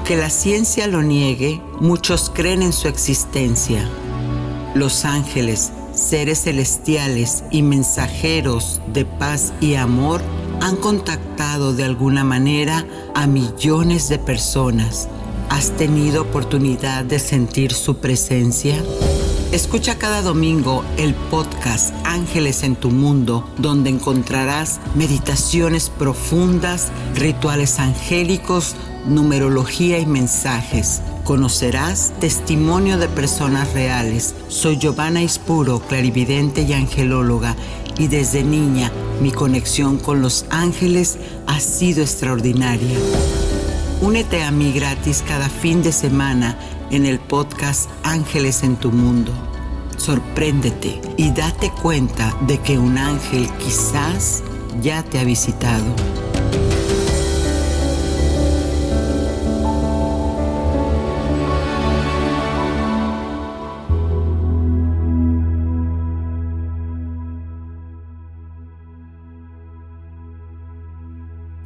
Aunque la ciencia lo niegue, muchos creen en su existencia. Los ángeles, seres celestiales y mensajeros de paz y amor han contactado de alguna manera a millones de personas. ¿Has tenido oportunidad de sentir su presencia? Escucha cada domingo el podcast Ángeles en tu Mundo, donde encontrarás meditaciones profundas, rituales angélicos, numerología y mensajes. Conocerás testimonio de personas reales. Soy Giovanna Ispuro, clarividente y angelóloga, y desde niña mi conexión con los ángeles ha sido extraordinaria. Únete a mí gratis cada fin de semana en el podcast Ángeles en tu Mundo. Sorpréndete y date cuenta de que un ángel quizás ya te ha visitado.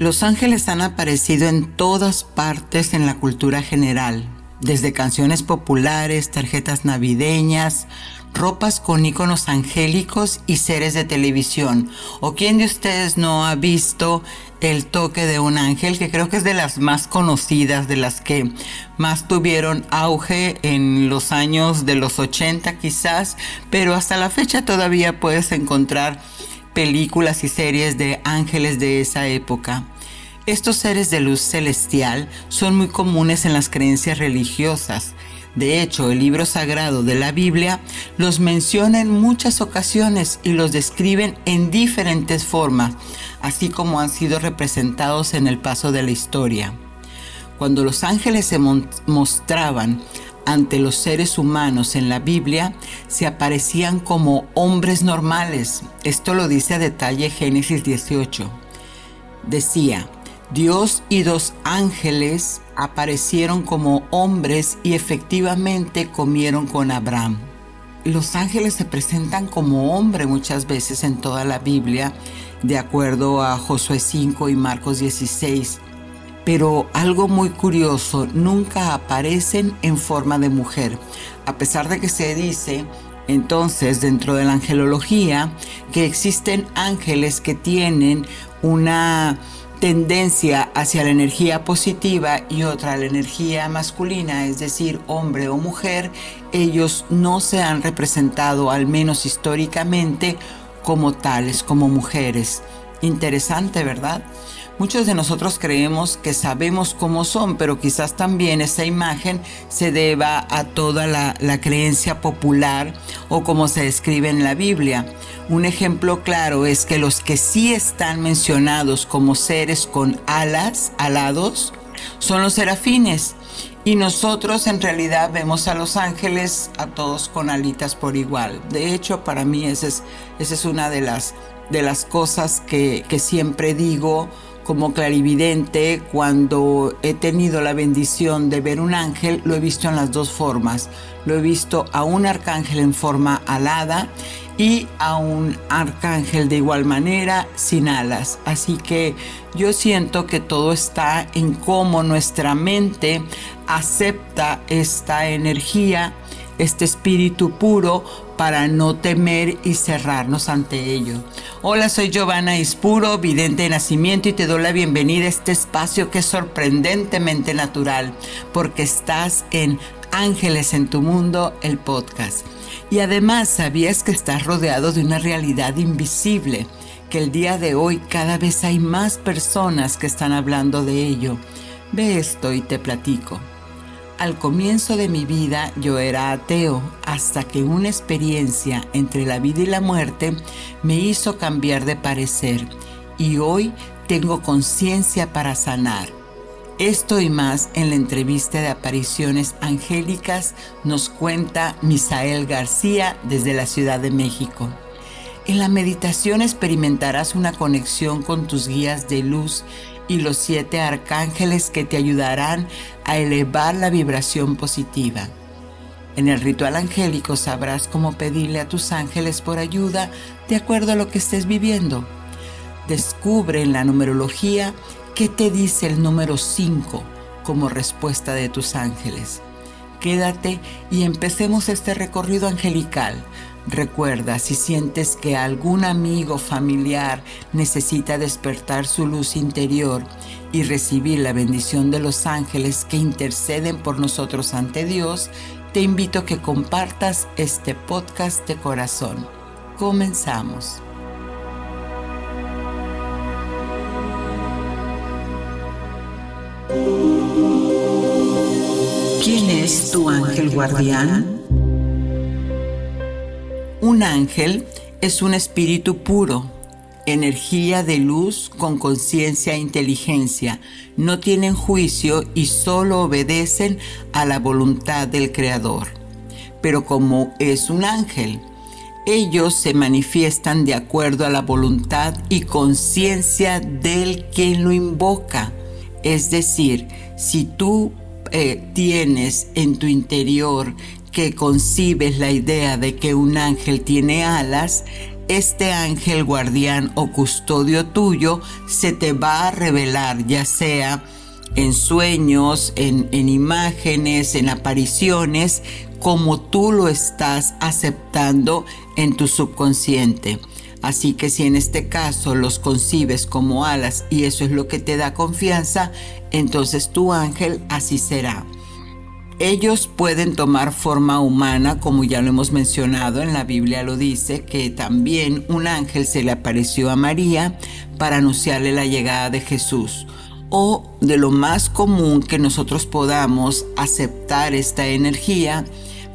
Los ángeles han aparecido en todas partes en la cultura general, desde canciones populares, tarjetas navideñas, ropas con íconos angélicos y series de televisión. ¿O quién de ustedes no ha visto El toque de un ángel? Que creo que es de las más conocidas, de las que más tuvieron auge en los años de los 80 quizás, pero hasta la fecha todavía puedes encontrar películas y series de ángeles de esa época. Estos seres de luz celestial son muy comunes en las creencias religiosas. De hecho, el libro sagrado de la Biblia los menciona en muchas ocasiones y los describen en diferentes formas, así como han sido representados en el paso de la historia. Cuando los ángeles se mostraban ante los seres humanos en la Biblia, se aparecían como hombres normales. Esto lo dice a detalle Génesis 18. Decía: Dios y dos ángeles aparecieron como hombres y efectivamente comieron con Abraham. Los ángeles se presentan como hombre muchas veces en toda la Biblia, de acuerdo a Josué 5 y Marcos 16. Pero algo muy curioso, nunca aparecen en forma de mujer, a pesar de que se dice entonces dentro de la angelología que existen ángeles que tienen una tendencia hacia la energía positiva y otra la energía masculina, es decir, hombre o mujer. Ellos no se han representado, al menos históricamente, como tales, como mujeres. Interesante, ¿verdad? Muchos de nosotros creemos que sabemos cómo son, pero quizás también esa imagen se deba a toda la creencia popular o como se describe en la Biblia. Un ejemplo claro es que los que sí están mencionados como seres con alas, alados, son los serafines. Y nosotros en realidad vemos a los ángeles a todos con alitas por igual. De hecho, para mí esa es una de las cosas que siempre digo como clarividente. Cuando he tenido la bendición de ver un ángel, lo he visto en las dos formas. Lo he visto a un arcángel en forma alada y a un arcángel de igual manera sin alas. Así que yo siento que todo está en cómo nuestra mente acepta esta energía, este espíritu puro, para no temer y cerrarnos ante ello. Hola, soy Giovanna Ispuro, vidente de nacimiento, y te doy la bienvenida a este espacio que es sorprendentemente natural, porque estás en Ángeles en tu Mundo, el podcast. Y además, ¿sabías que estás rodeado de una realidad invisible? Que el día de hoy cada vez hay más personas que están hablando de ello. Ve esto y te platico. Al comienzo de mi vida yo era ateo, hasta que una experiencia entre la vida y la muerte me hizo cambiar de parecer, y hoy tengo conciencia para sanar. Esto y más en la entrevista de apariciones angélicas nos cuenta Misael García desde la Ciudad de México. En la meditación experimentarás una conexión con tus guías de luz y los 7 arcángeles que te ayudarán a elevar la vibración positiva. En el ritual angélico sabrás cómo pedirle a tus ángeles por ayuda de acuerdo a lo que estés viviendo. Descubre en la numerología qué te dice el número 5, como respuesta de tus ángeles. Quédate y empecemos este recorrido angelical. Recuerda, si sientes que algún amigo familiar necesita despertar su luz interior y recibir la bendición de los ángeles que interceden por nosotros ante Dios, te invito a que compartas este podcast de corazón. Comenzamos. ¿Quién es tu ángel guardián? Un ángel es un espíritu puro, energía de luz con conciencia e inteligencia. No tienen juicio y solo obedecen a la voluntad del Creador. Pero como es un ángel, ellos se manifiestan de acuerdo a la voluntad y conciencia del que lo invoca. Es decir, si tú tienes en tu interior que concibes la idea de que un ángel tiene alas, este ángel guardián o custodio tuyo se te va a revelar, ya sea en sueños, en imágenes, en apariciones, como tú lo estás aceptando en tu subconsciente. Así que si en este caso los concibes como alas y eso es lo que te da confianza, entonces tu ángel así será. Ellos pueden tomar forma humana, como ya lo hemos mencionado, en la Biblia lo dice, que también un ángel se le apareció a María para anunciarle la llegada de Jesús. O de lo más común que nosotros podamos aceptar esta energía,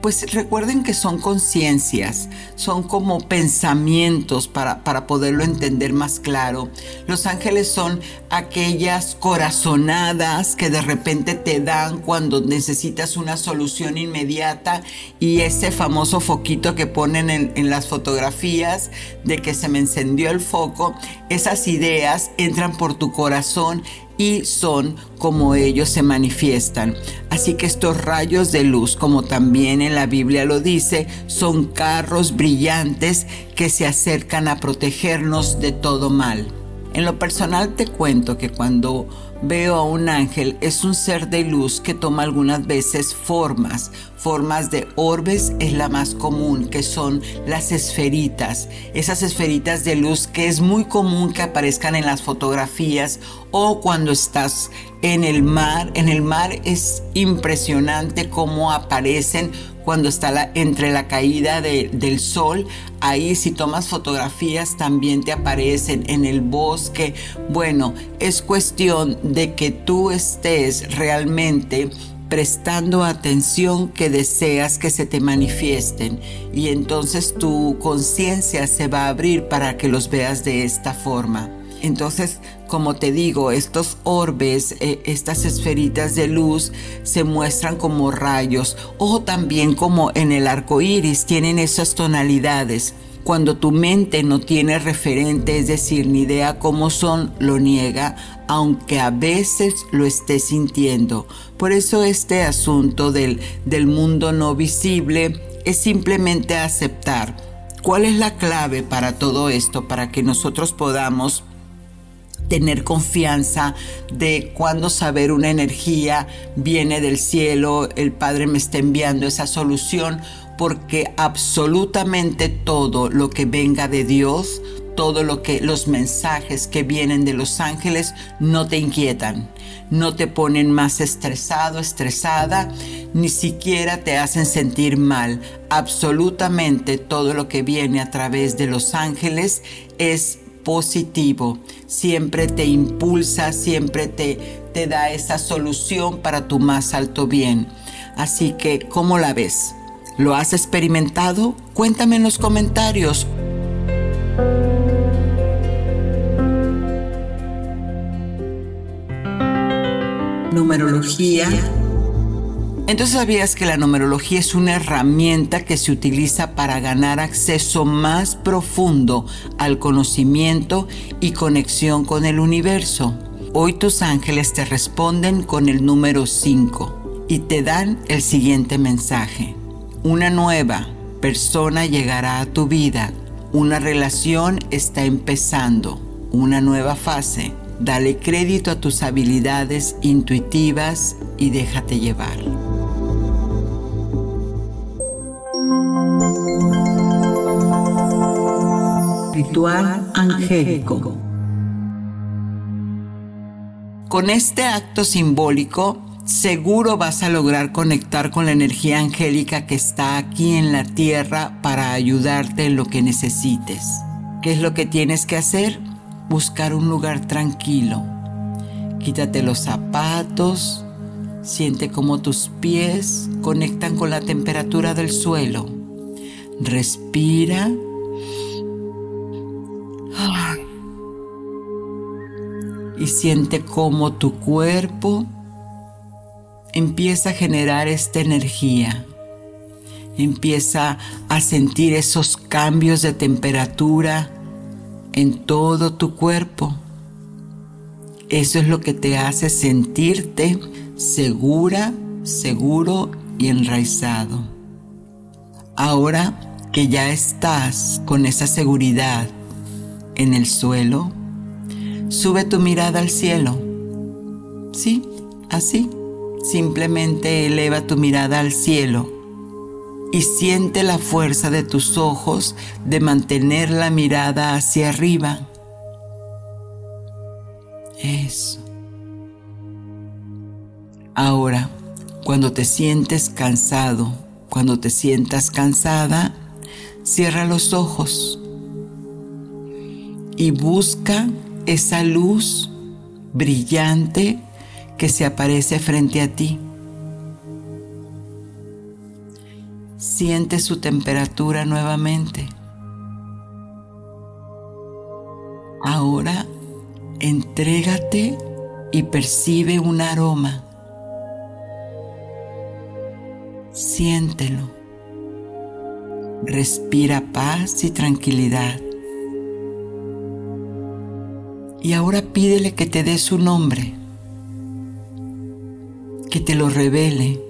pues recuerden que son conciencias, son como pensamientos para poderlo entender más claro. Los ángeles son aquellas corazonadas que de repente te dan cuando necesitas una solución inmediata y ese famoso foquito que ponen en las fotografías de que se me encendió el foco, esas ideas entran por tu corazón y son como ellos se manifiestan. Así que estos rayos de luz, como también en la Biblia lo dice, son carros brillantes que se acercan a protegernos de todo mal. En lo personal te cuento que cuando veo a un ángel es un ser de luz que toma algunas veces formas de orbes, es la más común, que son las esferitas, esas esferitas de luz que es muy común que aparezcan en las fotografías o cuando estás en el mar es impresionante cómo aparecen cuando está entre la caída del sol, ahí si tomas fotografías también te aparecen en el bosque. Bueno, es cuestión de que tú estés realmente prestando atención que deseas que se te manifiesten y entonces tu conciencia se va a abrir para que los veas de esta forma. Entonces, como te digo, estos orbes, estas esferitas de luz se muestran como rayos o también como en el arco iris, tienen esas tonalidades. Cuando tu mente no tiene referente, es decir, ni idea cómo son, lo niega, aunque a veces lo esté sintiendo. Por eso este asunto del mundo no visible es simplemente aceptar. ¿Cuál es la clave para todo esto? Para que nosotros podamos tener confianza de cuando saber una energía viene del cielo, el Padre me está enviando esa solución, porque absolutamente todo lo que venga de Dios, todo los mensajes que vienen de los ángeles no te inquietan, no te ponen más estresado, estresada, ni siquiera te hacen sentir mal. Absolutamente todo lo que viene a través de los ángeles es positivo, siempre te impulsa, siempre te da esa solución para tu más alto bien. Así que, ¿cómo la ves? ¿Lo has experimentado? Cuéntame en los comentarios. Numerología. Entonces, ¿sabías que la numerología es una herramienta que se utiliza para ganar acceso más profundo al conocimiento y conexión con el universo? Hoy tus ángeles te responden con el número 5 y te dan el siguiente mensaje. Una nueva persona llegará a tu vida. Una relación está empezando. Una nueva fase. Dale crédito a tus habilidades intuitivas y déjate llevar. Ritual angélico. Con este acto simbólico, seguro vas a lograr conectar con la energía angélica que está aquí en la tierra para ayudarte en lo que necesites. ¿Qué es lo que tienes que hacer? Buscar un lugar tranquilo. Quítate los zapatos, siente cómo tus pies conectan con la temperatura del suelo. Respira. Y siente cómo tu cuerpo empieza a generar esta energía. Empieza a sentir esos cambios de temperatura en todo tu cuerpo. Eso es lo que te hace sentirte segura, seguro y enraizado. Ahora que ya estás con esa seguridad en el suelo, sube tu mirada al cielo. Sí, así. Simplemente eleva tu mirada al cielo y siente la fuerza de tus ojos de mantener la mirada hacia arriba. Eso. Ahora, cuando te sientes cansado, cuando te sientas cansada, cierra los ojos y busca esa luz brillante que se aparece frente a ti. Siente su temperatura nuevamente. Ahora, entrégate y percibe un aroma. Siéntelo. Respira paz y tranquilidad. Y ahora pídele que te dé su nombre, que te lo revele.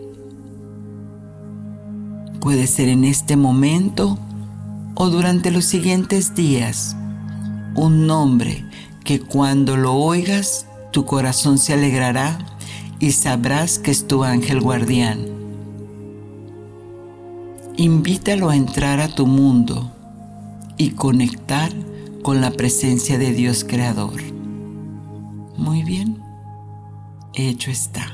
Puede ser en este momento o durante los siguientes días, un nombre que cuando lo oigas tu corazón se alegrará y sabrás que es tu ángel guardián. Invítalo a entrar a tu mundo y conectar con la presencia de Dios Creador. Muy bien, hecho está.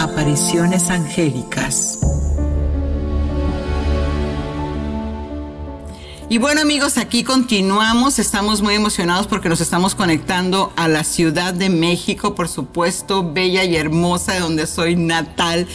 Apariciones angélicas. Y bueno, amigos, aquí continuamos. Estamos muy emocionados porque nos estamos conectando a la Ciudad de México, por supuesto, bella y hermosa, de donde soy natal,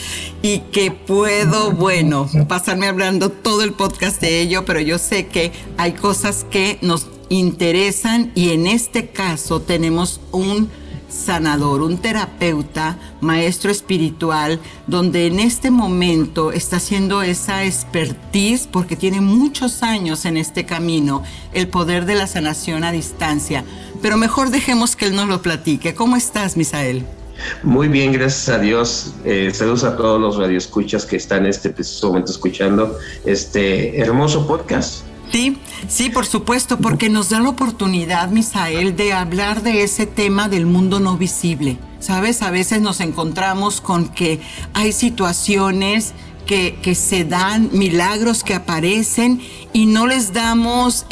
y que puedo, bueno, pasarme hablando todo el podcast de ello, pero yo sé que hay cosas que nos interesan y en este caso tenemos un sanador, un terapeuta, maestro espiritual, donde en este momento está haciendo esa expertise porque tiene muchos años en este camino, el poder de la sanación a distancia. Pero mejor dejemos que él nos lo platique. ¿Cómo estás, Misael? Muy bien, gracias a Dios. Saludos a todos los radioescuchas que están en este preciso momento escuchando este hermoso podcast. Sí, por supuesto, porque nos da la oportunidad, Misael, de hablar de ese tema del mundo no visible. ¿Sabes? A veces nos encontramos con que hay situaciones que se dan, milagros que aparecen y no les damos,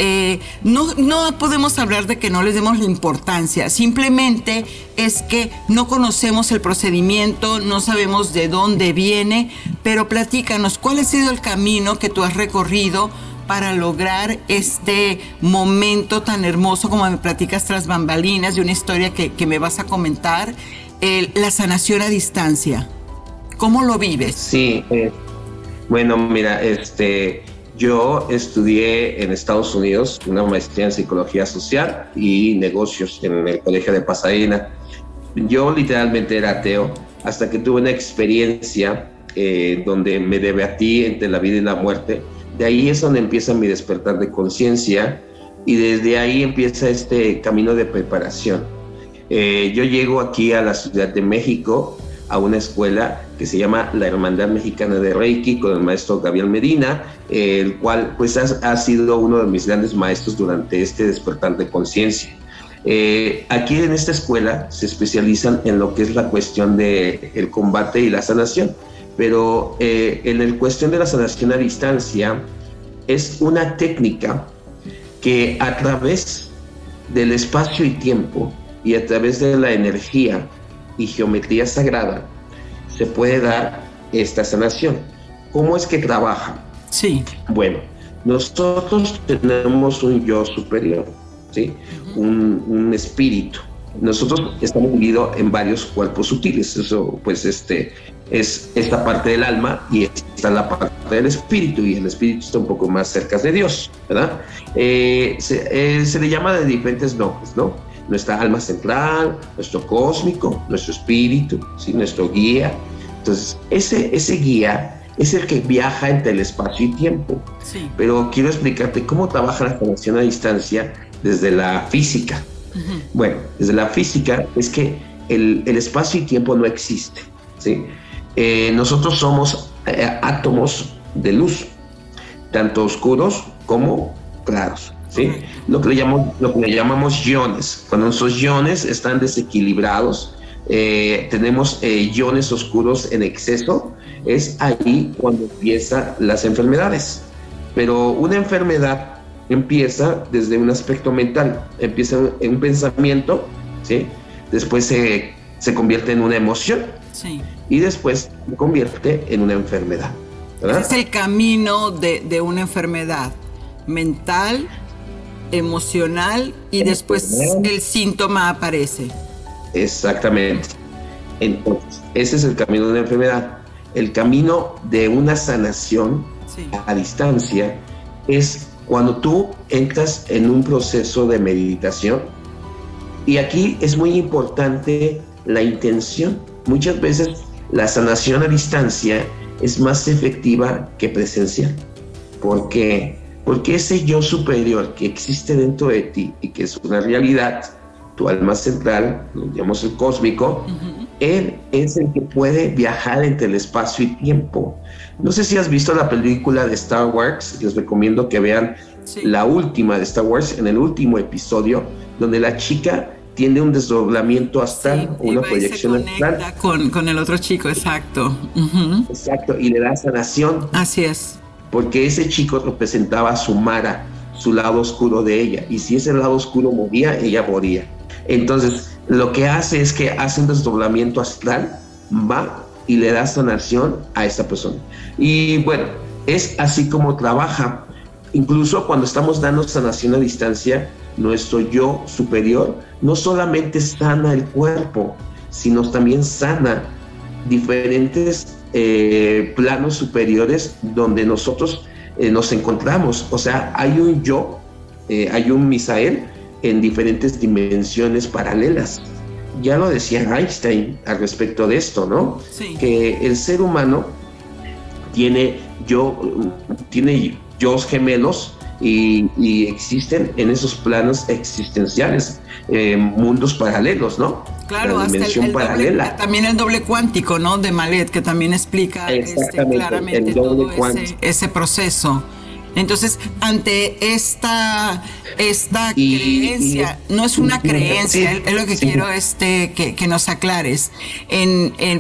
no podemos hablar de que no les demos la importancia, simplemente es que no conocemos el procedimiento, no sabemos de dónde viene, pero platícanos, ¿cuál ha sido el camino que tú has recorrido para lograr este momento tan hermoso como me platicas tras bambalinas de una historia que me vas a comentar, la sanación a distancia? ¿Cómo lo vives? Sí, bueno, mira, yo estudié en Estados Unidos una maestría en psicología social y negocios en el Colegio de Pasadena. Yo literalmente era ateo hasta que tuve una experiencia donde me debatí entre la vida y la muerte. De ahí es donde empieza mi despertar de conciencia y desde ahí empieza este camino de preparación. Yo llego aquí a la Ciudad de México a una escuela que se llama la Hermandad Mexicana de Reiki con el maestro Gabriel Medina, el cual pues ha sido uno de mis grandes maestros durante este despertar de conciencia. Aquí en esta escuela se especializan en lo que es la cuestión del combate y la sanación, pero en la cuestión de la sanación a distancia es una técnica que a través del espacio y tiempo y a través de la energía y geometría sagrada se puede dar esta sanación. ¿Cómo es que trabaja? Sí. Bueno, nosotros tenemos un yo superior, ¿sí? Un espíritu. Nosotros estamos divididos en varios cuerpos sutiles. Eso, pues, es esta parte del alma y está la parte del espíritu, y el espíritu está un poco más cerca de Dios, ¿verdad? Se le llama de diferentes nombres, ¿no? Nuestra alma central, nuestro cósmico, nuestro espíritu, ¿sí? Nuestro guía. Entonces, ese guía es el que viaja entre el espacio y tiempo. Sí. Pero quiero explicarte cómo trabaja la sanación a distancia desde la física. Uh-huh. Bueno, desde la física es que el espacio y tiempo no existe, ¿sí? Nosotros somos átomos de luz, tanto oscuros como claros, ¿sí? Lo que le llamamos iones. Cuando esos iones están desequilibrados, tenemos iones oscuros en exceso, es ahí cuando empiezan las enfermedades. Pero una enfermedad empieza desde un aspecto mental, empieza en un pensamiento, ¿sí? Después se convierte en una emoción, sí, y después se convierte en una enfermedad, ¿verdad? Ese es el camino de una enfermedad mental, emocional, y después el síntoma aparece. Exactamente. Entonces, ese es el camino de una enfermedad. El camino de una sanación, sí, a distancia es cuando tú entras en un proceso de meditación, y aquí es muy importante la intención. Muchas veces la sanación a distancia es más efectiva que presencial. ¿Por qué? Porque ese yo superior que existe dentro de ti y que es una realidad, tu alma central, lo llamamos el cósmico, uh-huh, él es el que puede viajar entre el espacio y tiempo. No sé si has visto la película de Star Wars, les recomiendo que vean, sí, la última de Star Wars, en el último episodio, donde la chica tiene un desdoblamiento astral, sí, o una proyección astral. Con el otro chico, exacto. Uh-huh. Exacto, y le da sanación. Así es. Porque ese chico representaba a su Mara, su lado oscuro de ella, y si ese lado oscuro moría, ella moría. Entonces, lo que hace es que hace un desdoblamiento astral, va y le da sanación a esta persona. Y bueno, es así como trabaja. Incluso cuando estamos dando sanación a distancia, nuestro yo superior no solamente sana el cuerpo, sino también sana diferentes planos superiores donde nosotros nos encontramos. O sea, hay un yo, hay un Misael en diferentes dimensiones paralelas. Ya lo decía Einstein al respecto de esto, ¿no? Sí. Que el ser humano tiene yos gemelos y existen en esos planos existenciales, mundos paralelos, ¿no? Claro, hasta el paralela. También el doble cuántico, ¿no? De Malet, que también explica claramente el doble cuántico. Ese proceso. Entonces, ante esta creencia, no es una creencia, sí, es lo que sí quiero que nos aclares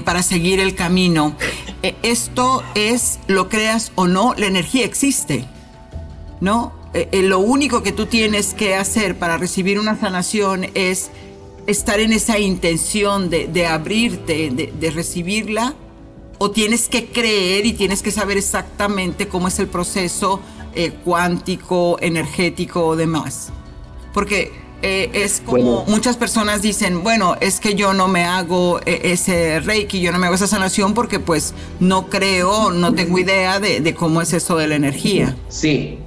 para seguir el camino. Esto es, lo creas o no, la energía existe, ¿no? Lo único que tú tienes que hacer para recibir una sanación es estar en esa intención de abrirte, de recibirla, o tienes que creer y tienes que saber exactamente cómo es el proceso cuántico, energético o demás. Porque es como muchas personas dicen, bueno, es que yo no me hago ese Reiki, yo no me hago esa sanación porque pues no creo, no tengo idea de cómo es eso de la energía. Sí,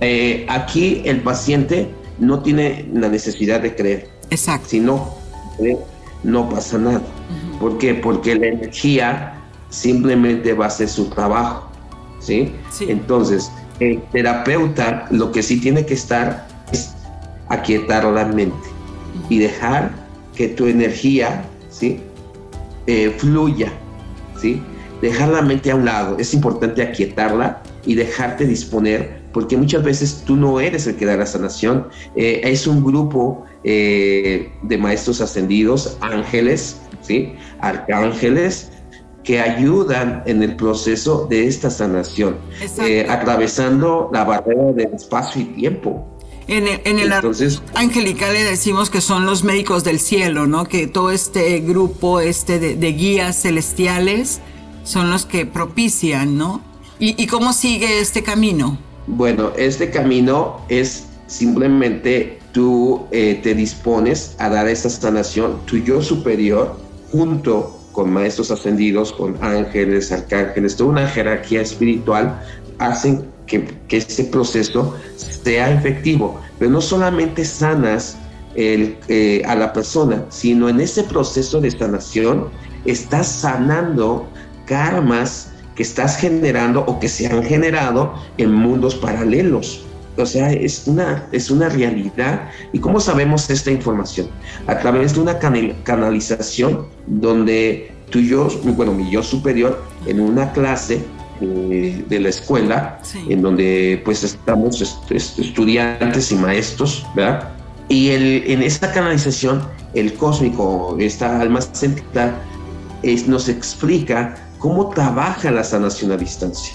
aquí el paciente no tiene la necesidad de creer. Exacto. Si no cree, no pasa nada. Uh-huh. ¿Por qué? Porque la energía simplemente va a hacer su trabajo, ¿sí? Sí. Entonces, el terapeuta lo que sí tiene que estar es aquietar la mente y dejar que tu energía, ¿sí?, fluya, ¿sí? Dejar la mente a un lado, es importante aquietarla y dejarte disponer, porque muchas veces tú no eres el que da la sanación. Es un grupo de maestros ascendidos, ángeles, ¿sí?, arcángeles, que ayudan en el proceso de esta sanación, atravesando la barrera del espacio y tiempo. En el entonces, angelical le decimos que son los médicos del cielo, ¿no? Que todo este grupo de guías celestiales son los que propician, ¿no? ¿Y cómo sigue este camino? Bueno, este camino es simplemente tú te dispones a dar esta sanación, tu yo superior, junto con maestros ascendidos, con ángeles, arcángeles, toda una jerarquía espiritual, hacen que este proceso sea efectivo. Pero no solamente sanas a la persona, sino en ese proceso de sanación estás sanando karmas que estás generando o que se han generado en mundos paralelos. O sea, es una realidad. ¿Y cómo sabemos esta información? A través de una canalización donde tú y yo, bueno, mi yo superior, en una clase de la escuela, sí, en donde pues estamos estudiantes y maestros, ¿verdad? Y en esta canalización, el cósmico, esta alma central, nos explica cómo trabaja la sanación a distancia.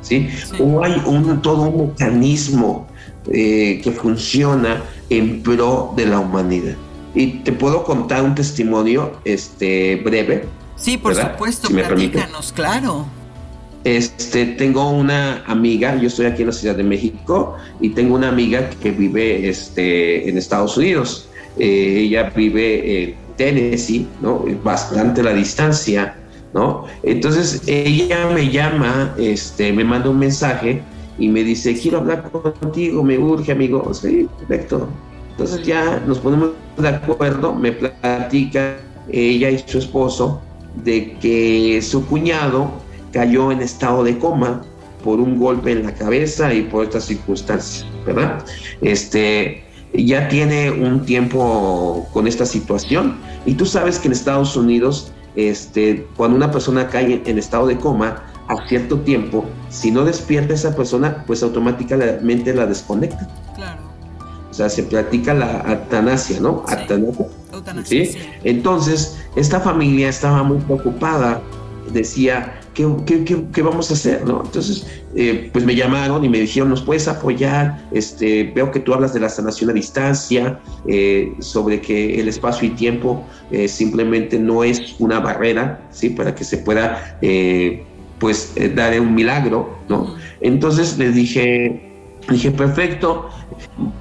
¿Sí? Sí. O hay todo un mecanismo que funciona en pro de la humanidad. Y te puedo contar un testimonio breve. Sí, por ¿verdad? Supuesto, si platícanos, claro. Tengo una amiga, yo estoy aquí en la Ciudad de México, y tengo una amiga que vive en Estados Unidos. Ella vive en Tennessee, ¿no? Bastante la distancia, ¿no? Entonces ella me llama, me manda un mensaje y me dice: quiero hablar contigo, me urge, amigo. Sí, perfecto. Entonces ya nos ponemos de acuerdo, me platica ella y su esposo de que su cuñado cayó en estado de coma por un golpe en la cabeza y por estas circunstancias, ¿verdad? Ya tiene un tiempo con esta situación, y tú sabes que en Estados Unidos cuando una persona cae en estado de coma a cierto tiempo, si no despierta a esa persona, pues automáticamente la desconecta. Claro. O sea, se practica la eutanasia, ¿no? Sí. Eutanasia, ¿sí? Sí. Entonces, esta familia estaba muy preocupada, decía, ¿qué vamos a hacer, no? Entonces, pues me llamaron y me dijeron: ¿nos puedes apoyar? Veo que tú hablas de la sanación a distancia, sobre que el espacio y tiempo simplemente no es una barrera, ¿sí?, para que se pueda, dar un milagro, ¿no? Entonces les dije, perfecto.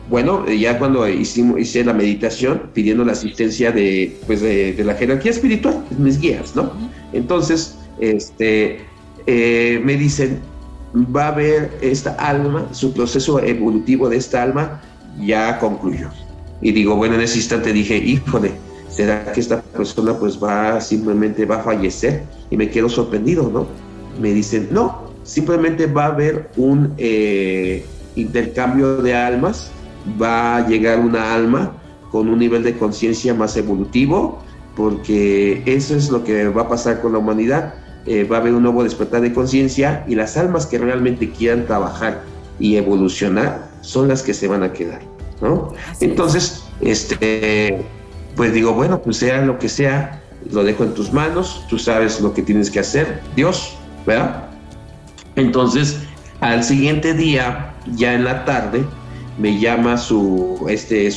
Bueno, ya cuando hice la meditación, pidiendo la asistencia de la jerarquía espiritual, mis guías, ¿no? Entonces, me dicen: va a haber esta alma, su proceso evolutivo de esta alma ya concluyó. Y digo, bueno, en ese instante dije: híjole, ¿será que esta persona pues simplemente va a fallecer? Y me quedo sorprendido, ¿no? Me dicen: no, simplemente va a haber un intercambio de almas, va a llegar una alma con un nivel de conciencia más evolutivo, porque eso es lo que va a pasar con la humanidad. Va a haber un nuevo despertar de conciencia, y las almas que realmente quieran trabajar y evolucionar son las que se van a quedar, ¿no? Entonces, pues digo, bueno, pues sea lo que sea, lo dejo en tus manos, tú sabes lo que tienes que hacer, Dios, ¿verdad? Entonces, al siguiente día, ya en la tarde, me llama su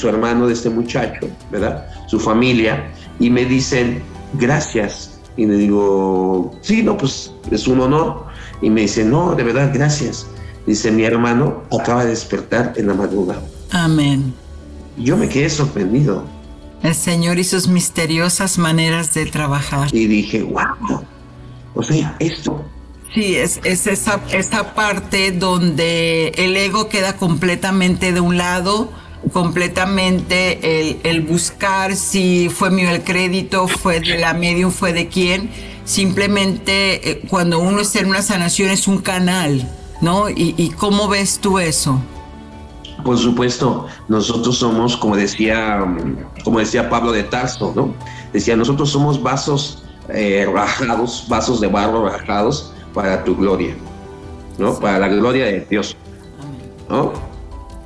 hermano de este muchacho, ¿verdad?, su familia, y me dicen: gracias. Y le digo: sí, no, pues es un honor. Y me dice: no, de verdad, gracias. Dice: mi hermano acaba de despertar en la madrugada. Amén. Yo me quedé sorprendido. El Señor y sus misteriosas maneras de trabajar. Y dije: wow, o sea, esto. Sí, es esa parte donde el ego queda completamente de un lado, completamente el buscar si fue mío el crédito, fue de la medium, fue de quién. Simplemente cuando uno está en una sanación es un canal, ¿no? ¿Y cómo ves tú eso? Por supuesto, nosotros somos, como decía Pablo de Tarso, ¿no? Decía, nosotros somos vasos rajados, vasos de barro rajados para tu gloria, ¿no? Sí. Para la gloria de Dios, ¿no?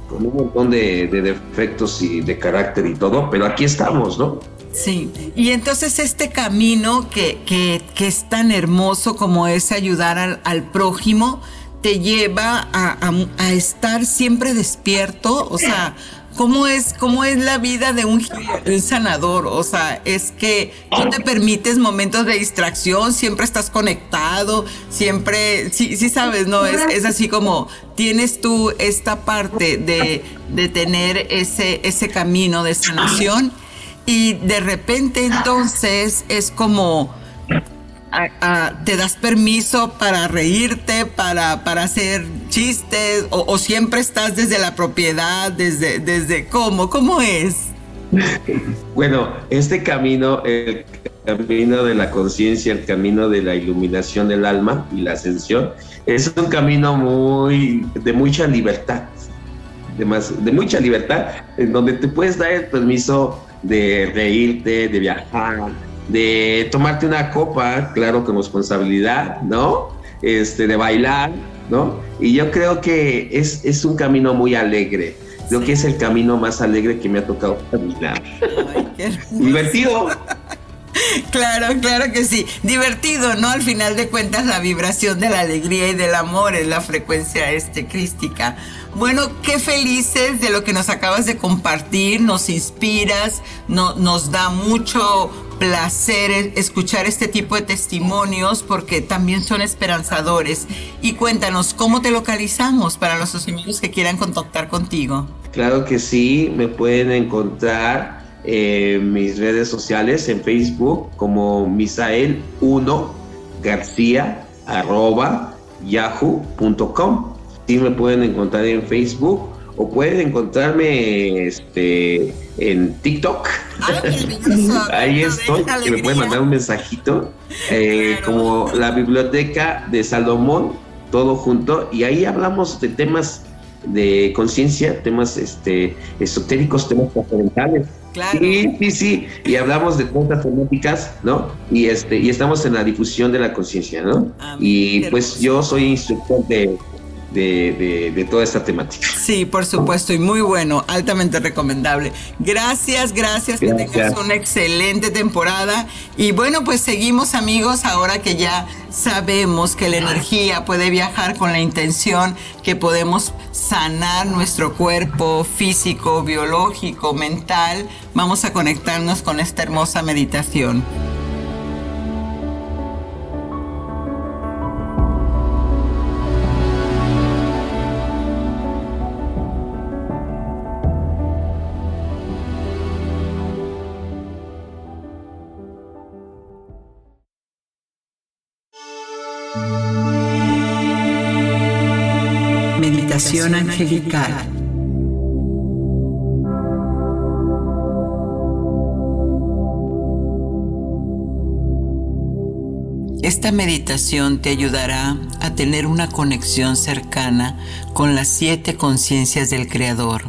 Con un montón de defectos y de carácter y todo, pero aquí estamos, ¿no? Sí, y entonces este camino que es tan hermoso como es ayudar al prójimo, te lleva a estar siempre despierto. O sea, ¿cómo es la vida de un sanador? O sea, es que no te permites momentos de distracción, siempre estás conectado, siempre, sí sabes, ¿no? Es así como tienes tú esta parte de tener ese camino de sanación. Y de repente entonces es como te das permiso para reírte, para hacer chistes, o siempre estás desde la propiedad, desde ¿cómo es? Bueno, este camino, el camino de la conciencia, el camino de la iluminación del alma y la ascensión, es un camino de mucha libertad, de mucha libertad, en donde te puedes dar el permiso de reírte, de viajar, de tomarte una copa, claro, con responsabilidad, ¿no? De bailar, ¿no? Y yo creo que es un camino muy alegre. Creo que es el camino más alegre que me ha tocado caminar. Ay, divertido. Claro que sí. Divertido, ¿no? Al final de cuentas, la vibración de la alegría y del amor es la frecuencia crística. Bueno, qué felices de lo que nos acabas de compartir, nos inspiras, nos da mucho placer escuchar este tipo de testimonios porque también son esperanzadores. Y cuéntanos, ¿cómo te localizamos para los amigos que quieran contactar contigo? Claro que sí, me pueden encontrar en mis redes sociales, en Facebook, como misael1garcia@yahoo.com. Sí, me pueden encontrar en Facebook o pueden encontrarme en TikTok. Ahí estoy, que me pueden mandar un mensajito, como la Biblioteca de Salomón, todo junto, y ahí hablamos de temas de conciencia, temas esotéricos, temas trascendentales. Claro. Sí, y hablamos de tantas temáticas, ¿no? Y estamos en la difusión de la conciencia, ¿no? Y pues yo soy instructor de toda esta temática. Sí, por supuesto, y muy bueno, altamente recomendable. Gracias, que tengas una excelente temporada. Y bueno, pues seguimos, amigos, ahora que ya sabemos que la energía puede viajar con la intención que podemos sanar nuestro cuerpo físico, biológico, mental. Vamos a conectarnos con esta hermosa meditación. Angelical. Esta meditación te ayudará a tener una conexión cercana con las 7 conciencias del Creador,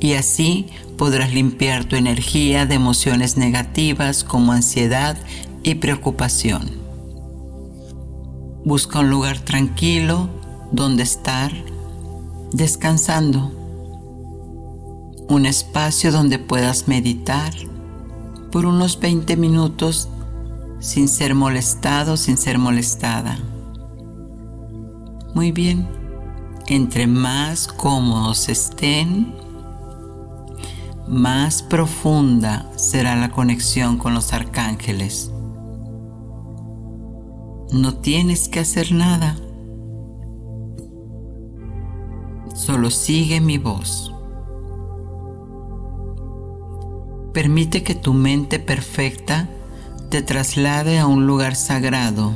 y así podrás limpiar tu energía de emociones negativas como ansiedad y preocupación. Busca un lugar tranquilo donde estar descansando, un espacio donde puedas meditar por unos 20 minutos sin ser molestado, sin ser molestada. Muy bien, entre más cómodos estén, más profunda será la conexión con los arcángeles. No tienes que hacer nada. Solo sigue mi voz. Permite que tu mente perfecta te traslade a un lugar sagrado,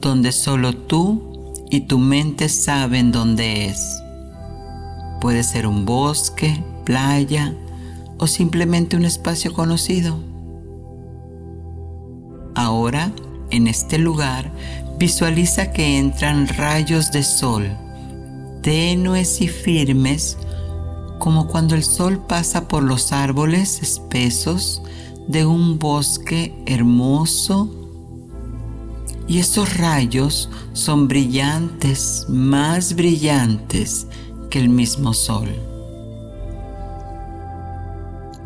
donde solo tú y tu mente saben dónde es. Puede ser un bosque, playa o simplemente un espacio conocido. Ahora, en este lugar, visualiza que entran rayos de sol tenues y firmes como cuando el sol pasa por los árboles espesos de un bosque hermoso, y esos rayos son brillantes, más brillantes que el mismo sol.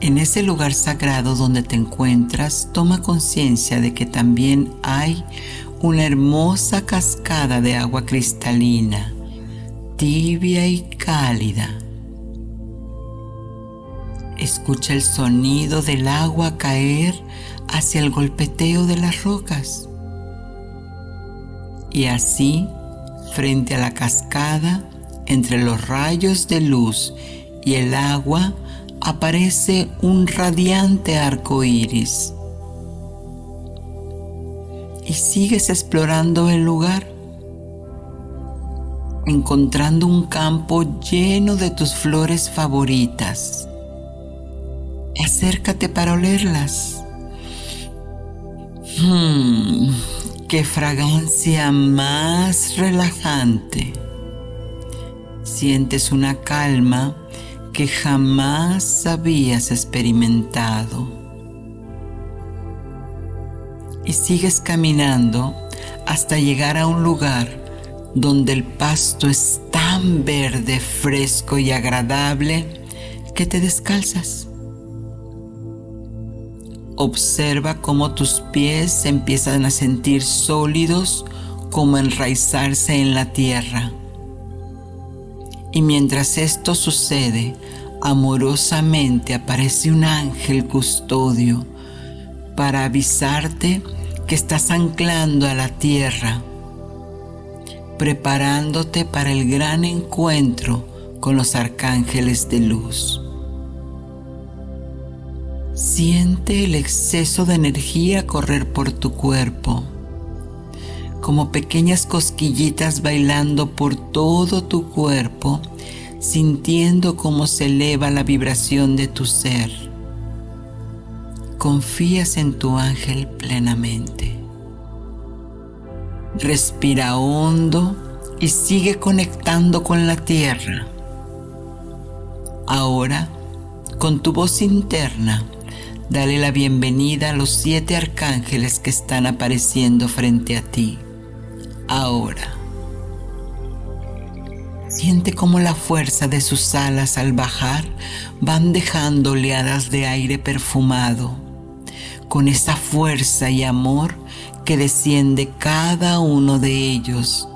En ese lugar sagrado donde te encuentras, toma conciencia de que también hay una hermosa cascada de agua cristalina, tibia y cálida. Escucha el sonido del agua caer hacia el golpeteo de las rocas. Y así, frente a la cascada, entre los rayos de luz y el agua, aparece un radiante arco iris. Y sigues explorando el lugar, encontrando un campo lleno de tus flores favoritas. Acércate para olerlas. ¡Qué fragancia más relajante! Sientes una calma que jamás habías experimentado. Y sigues caminando hasta llegar a un lugar donde el pasto es tan verde, fresco y agradable que te descalzas. Observa cómo tus pies empiezan a sentir sólidos, como enraizarse en la tierra. Y mientras esto sucede, amorosamente aparece un ángel custodio para avisarte que estás anclando a la tierra, preparándote para el gran encuentro con los arcángeles de luz. Siente el exceso de energía correr por tu cuerpo, como pequeñas cosquillitas bailando por todo tu cuerpo, sintiendo cómo se eleva la vibración de tu ser. Confías en tu ángel plenamente. Respira hondo y sigue conectando con la tierra. Ahora, con tu voz interna, dale la bienvenida a los 7 arcángeles que están apareciendo frente a ti. Ahora, siente cómo la fuerza de sus alas al bajar van dejando oleadas de aire perfumado, con esa fuerza y amor que desciende cada uno de ellos,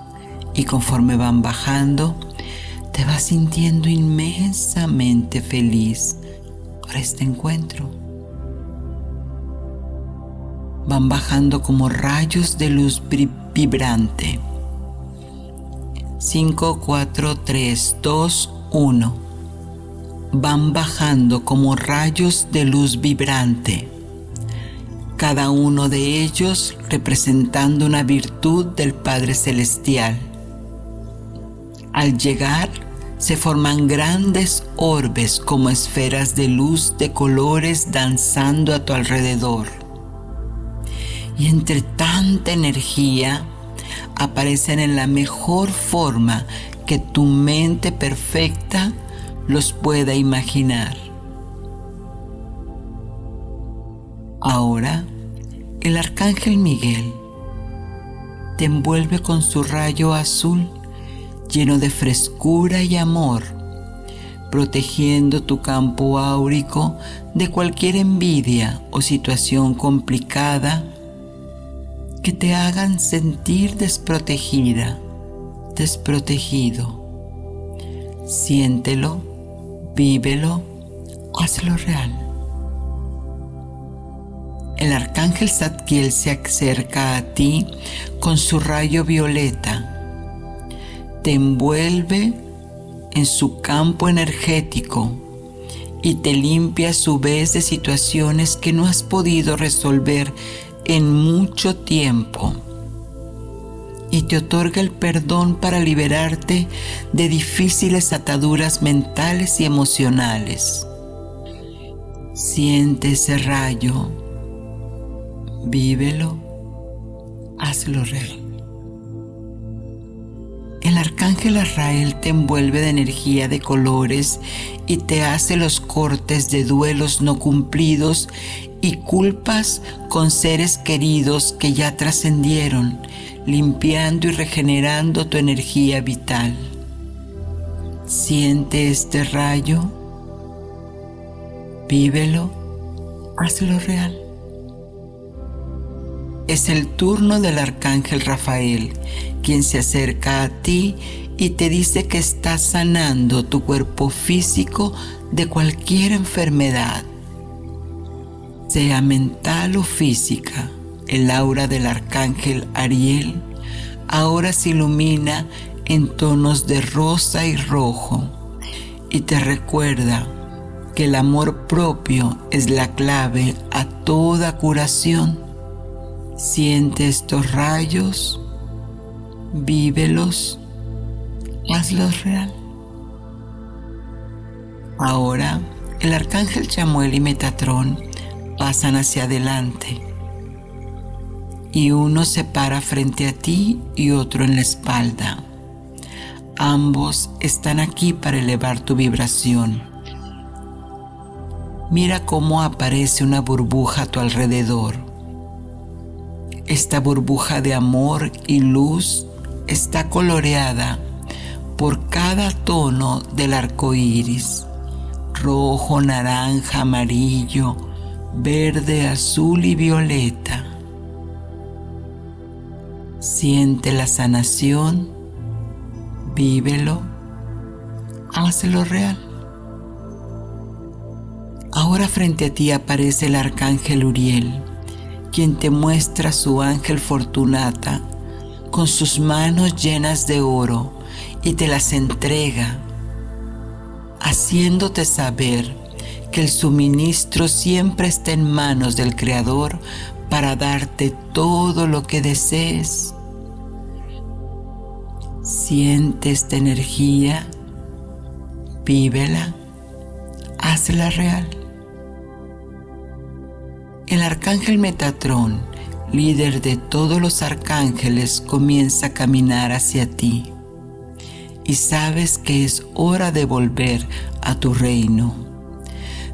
y conforme van bajando te vas sintiendo inmensamente feliz por este encuentro. Van bajando como rayos de luz vibrante. 5, 4, 3, 2, 1. Van bajando como rayos de luz vibrante, cada uno de ellos representando una virtud del Padre Celestial. Al llegar, se forman grandes orbes como esferas de luz de colores danzando a tu alrededor. Y entre tanta energía, aparecen en la mejor forma que tu mente perfecta los pueda imaginar. Ahora, el arcángel Miguel te envuelve con su rayo azul lleno de frescura y amor, protegiendo tu campo áurico de cualquier envidia o situación complicada que te hagan sentir desprotegida, desprotegido. Siéntelo, vívelo, hazlo real. El arcángel Zadkiel se acerca a ti con su rayo violeta. Te envuelve en su campo energético y te limpia a su vez de situaciones que no has podido resolver en mucho tiempo. Y te otorga el perdón para liberarte de difíciles ataduras mentales y emocionales. Siente ese rayo. Vívelo, hazlo real. El arcángel Azrael te envuelve de energía de colores y te hace los cortes de duelos no cumplidos y culpas con seres queridos que ya trascendieron, limpiando y regenerando tu energía vital. Siente este rayo, vívelo, hazlo real. Es el turno del arcángel Rafael, quien se acerca a ti y te dice que está sanando tu cuerpo físico de cualquier enfermedad, sea mental o física. El aura del arcángel Ariel ahora se ilumina en tonos de rosa y rojo y te recuerda que el amor propio es la clave a toda curación. Siente estos rayos, vívelos, hazlos real. Ahora el arcángel Chamuel y Metatrón pasan hacia adelante y uno se para frente a ti y otro en la espalda. Ambos están aquí para elevar tu vibración. Mira cómo aparece una burbuja a tu alrededor. Esta burbuja de amor y luz está coloreada por cada tono del arco iris: rojo, naranja, amarillo, verde, azul y violeta. Siente la sanación, vívelo, hazlo real. Ahora frente a ti aparece el arcángel Uriel, quien te muestra a su ángel Fortunata con sus manos llenas de oro y te las entrega, haciéndote saber que el suministro siempre está en manos del Creador para darte todo lo que desees. Siente esta energía, vívela, hazla real. El arcángel Metatrón, líder de todos los arcángeles, comienza a caminar hacia ti y sabes que es hora de volver a tu reino.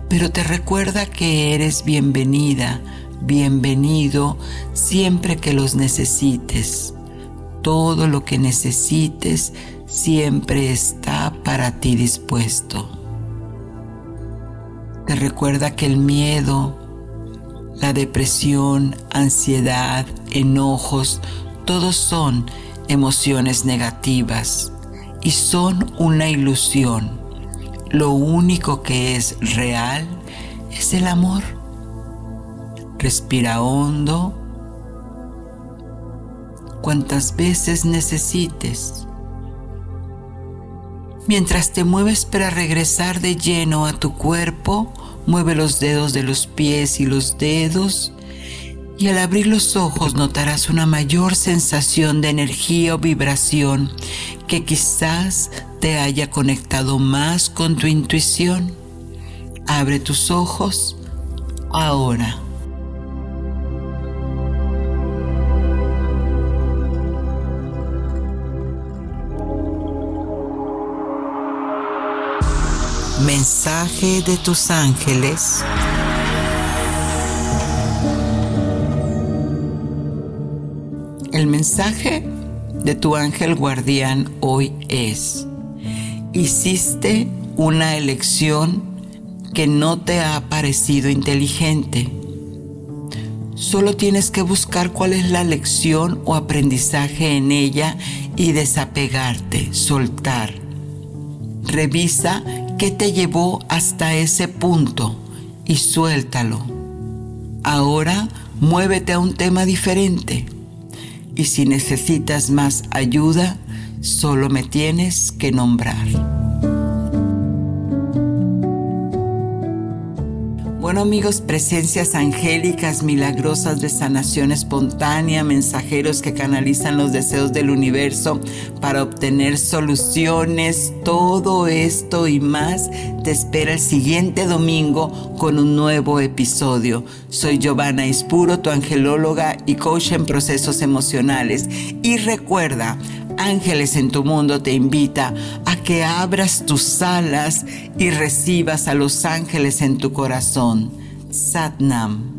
Pero te recuerda que eres bienvenida, bienvenido siempre que los necesites. Todo lo que necesites siempre está para ti dispuesto. Te recuerda que el miedo, la depresión, ansiedad, enojos, todos son emociones negativas y son una ilusión. Lo único que es real es el amor. Respira hondo cuantas veces necesites, mientras te mueves para regresar de lleno a tu cuerpo. Mueve los dedos de los pies y los dedos, y al abrir los ojos notarás una mayor sensación de energía o vibración que quizás te haya conectado más con tu intuición. Abre tus ojos ahora. Mensaje de tus ángeles. El mensaje de tu ángel guardián hoy es: hiciste una elección que no te ha parecido inteligente. Solo tienes que buscar cuál es la lección o aprendizaje en ella y desapegarte, soltar. Revisa ¿qué te llevó hasta ese punto? Y suéltalo. Ahora muévete a un tema diferente. Y si necesitas más ayuda, solo me tienes que nombrar. Bueno, amigos, presencias angélicas, milagrosas de sanación espontánea, mensajeros que canalizan los deseos del universo para obtener soluciones, todo esto y más te espera el siguiente domingo con un nuevo episodio. Soy Giovanna Ispuro, tu angelóloga y coach en procesos emocionales. Y recuerda, Ángeles en tu Mundo te invita a que abras tus alas y recibas a los ángeles en tu corazón. Sat Nam.